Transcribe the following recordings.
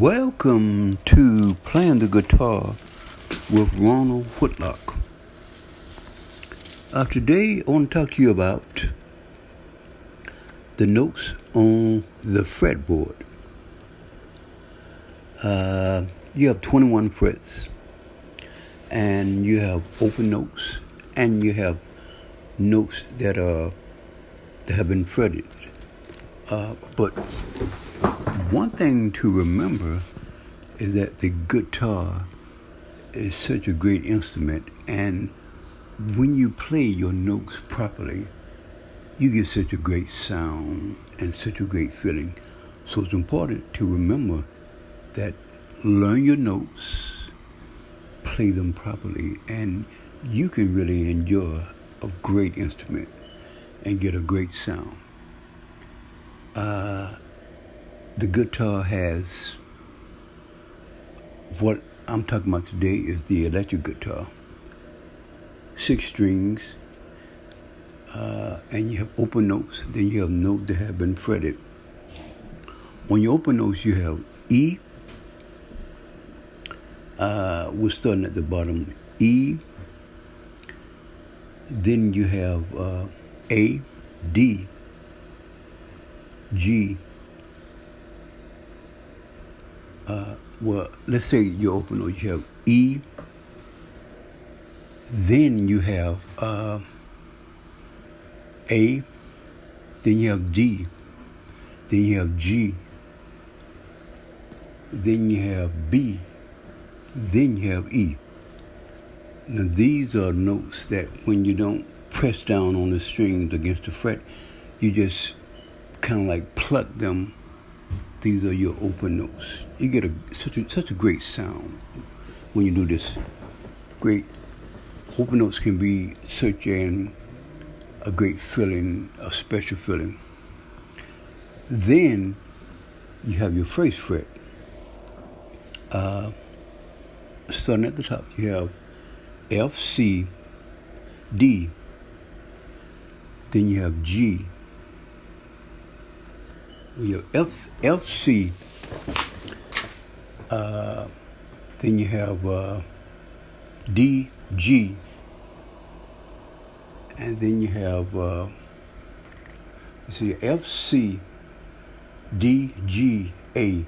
Welcome to Playing the Guitar with Ronald Whitlock. Today I want to talk to you about the notes on the fretboard. You have 21 frets, and you have open notes, and you have notes that have been fretted. But one thing to remember is that the guitar is such a great instrument, and when you play your notes properly, you get such a great sound and such a great feeling. So it's important to remember that learn your notes, play them properly, and you can really enjoy a great instrument and get a great sound. The guitar has, what I'm talking about today is the electric guitar. 6 strings, and you have open notes, then you have notes that have been fretted. On your open notes, you have E. We're starting at the bottom, E. Then you have A, D, G. Let's say you open notes, you have E, then you have A, then you have D, then you have G, then you have B, then you have E. Now these are notes that when you don't press down on the strings against the fret, you just kind of like pluck them. These are your open notes. You get such a great sound when you do this. Great open notes can be such a great feeling, a special feeling. Then you have your first fret. Starting at the top, you have F, C, D. Then you have G. You have F, C, then you have D, G, and then you have F, C, D, G, A,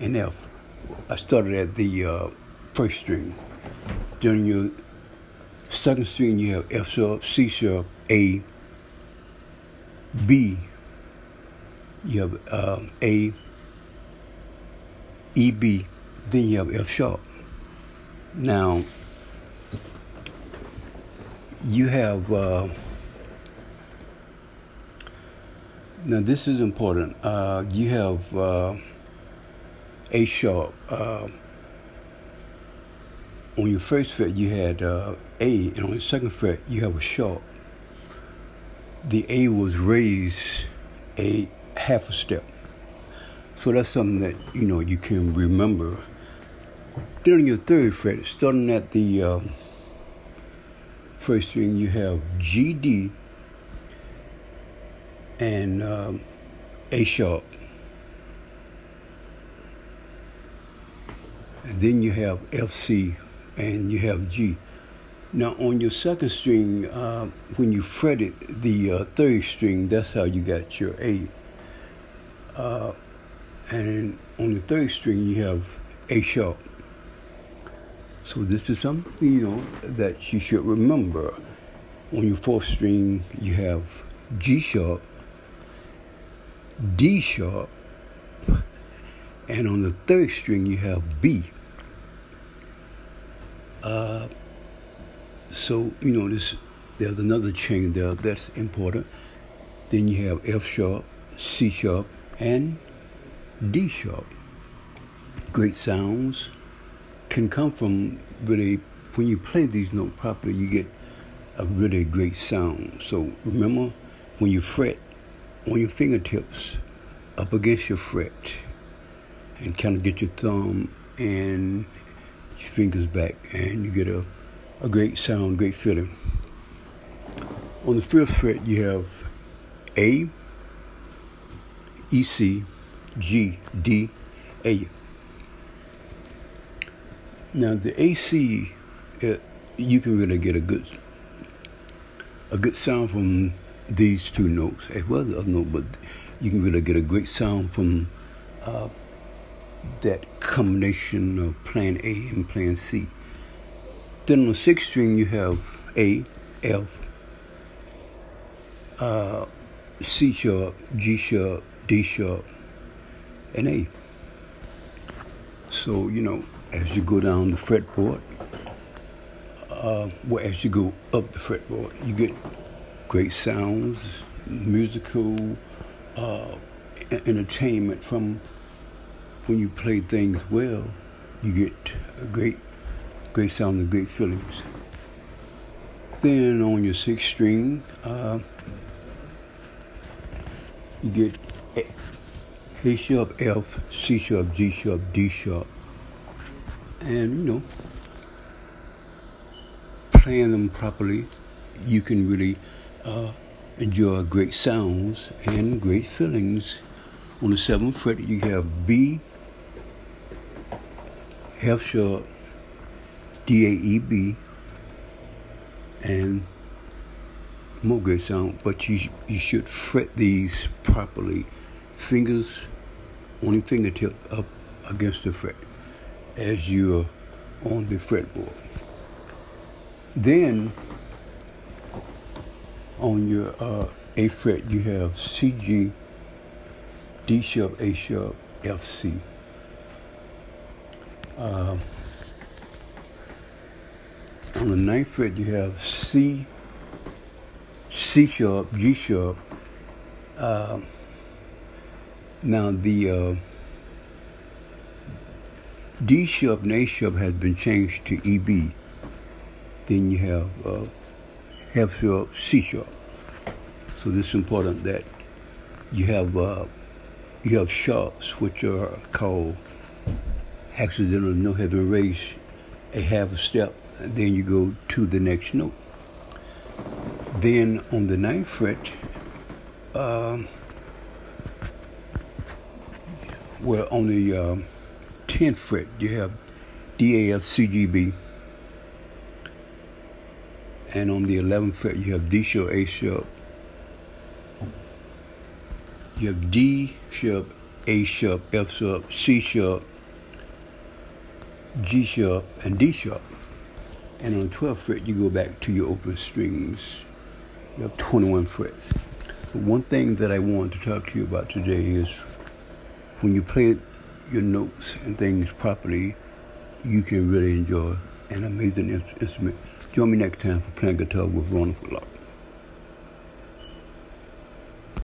and F. I started at the first string. During your second string, you have F sharp, C sharp, A, B. You have A, E, B, then you have F sharp. Now, you have, now this is important. You have A sharp. On your first fret, you had A, and on your second fret, you have a sharp. The A was raised a half a step. So that's something that, you can remember. Then on your third fret, starting at the first string, you have G, D, and A sharp. And then you have F, C, and you have G. Now on your second string, when you fretted the third string, that's how you got your A. And on the third string, you have A sharp. So this is something, that you should remember. On your fourth string, you have G sharp, D sharp, and on the third string, you have B. There's another chain there that's important. Then you have F sharp, C sharp, and D sharp. Great sounds can come from really, when you play these notes properly, you get a really great sound. So remember, when you fret on your fingertips up against your fret and kind of get your thumb and your fingers back, and you get a great sound, great feeling. On the fifth fret, you have A, E, C, G, D, A. Now the AC, you can really get a good sound from these two notes, as well as the other note, but you can really get a great sound from that combination of playing A and playing C. Then on the sixth string you have A, F, C sharp, G sharp, D sharp, and A. So, as you go down the fretboard, as you go up the fretboard, you get great sounds, musical entertainment from when you play things well. You get a great sound and great feelings. Then on your sixth string, you get A sharp, F, C sharp, G sharp, D sharp. And, playing them properly, you can really enjoy great sounds and great feelings. On the seventh fret, you have B, F sharp, D, A, E, B, and more great sound. But you should fret these properly. Fingers, only fingertip up against the fret as you're on the fretboard. Then on your eighth fret you have C, G, D sharp, A sharp, F, C. On the ninth fret you have C, C sharp, G sharp. Now the D sharp and A sharp has been changed to EB. Then you have F sharp, C sharp. So this is important that you have sharps, which are called accidental note, have been raised a half a step. And then you go to the next note. Then on the ninth fret, on the 10th fret, you have D, A, F, C, G, B. And on the 11th fret, you have D sharp, A sharp. You have D sharp, A sharp, F sharp, C sharp, G sharp, and D sharp. And on the 12th fret, you go back to your open strings. You have 21 frets. But one thing that I wanted to talk to you about today is, when you play your notes and things properly, you can really enjoy an amazing instrument. Join me next time for Playing Guitar with Ronald Whitlock.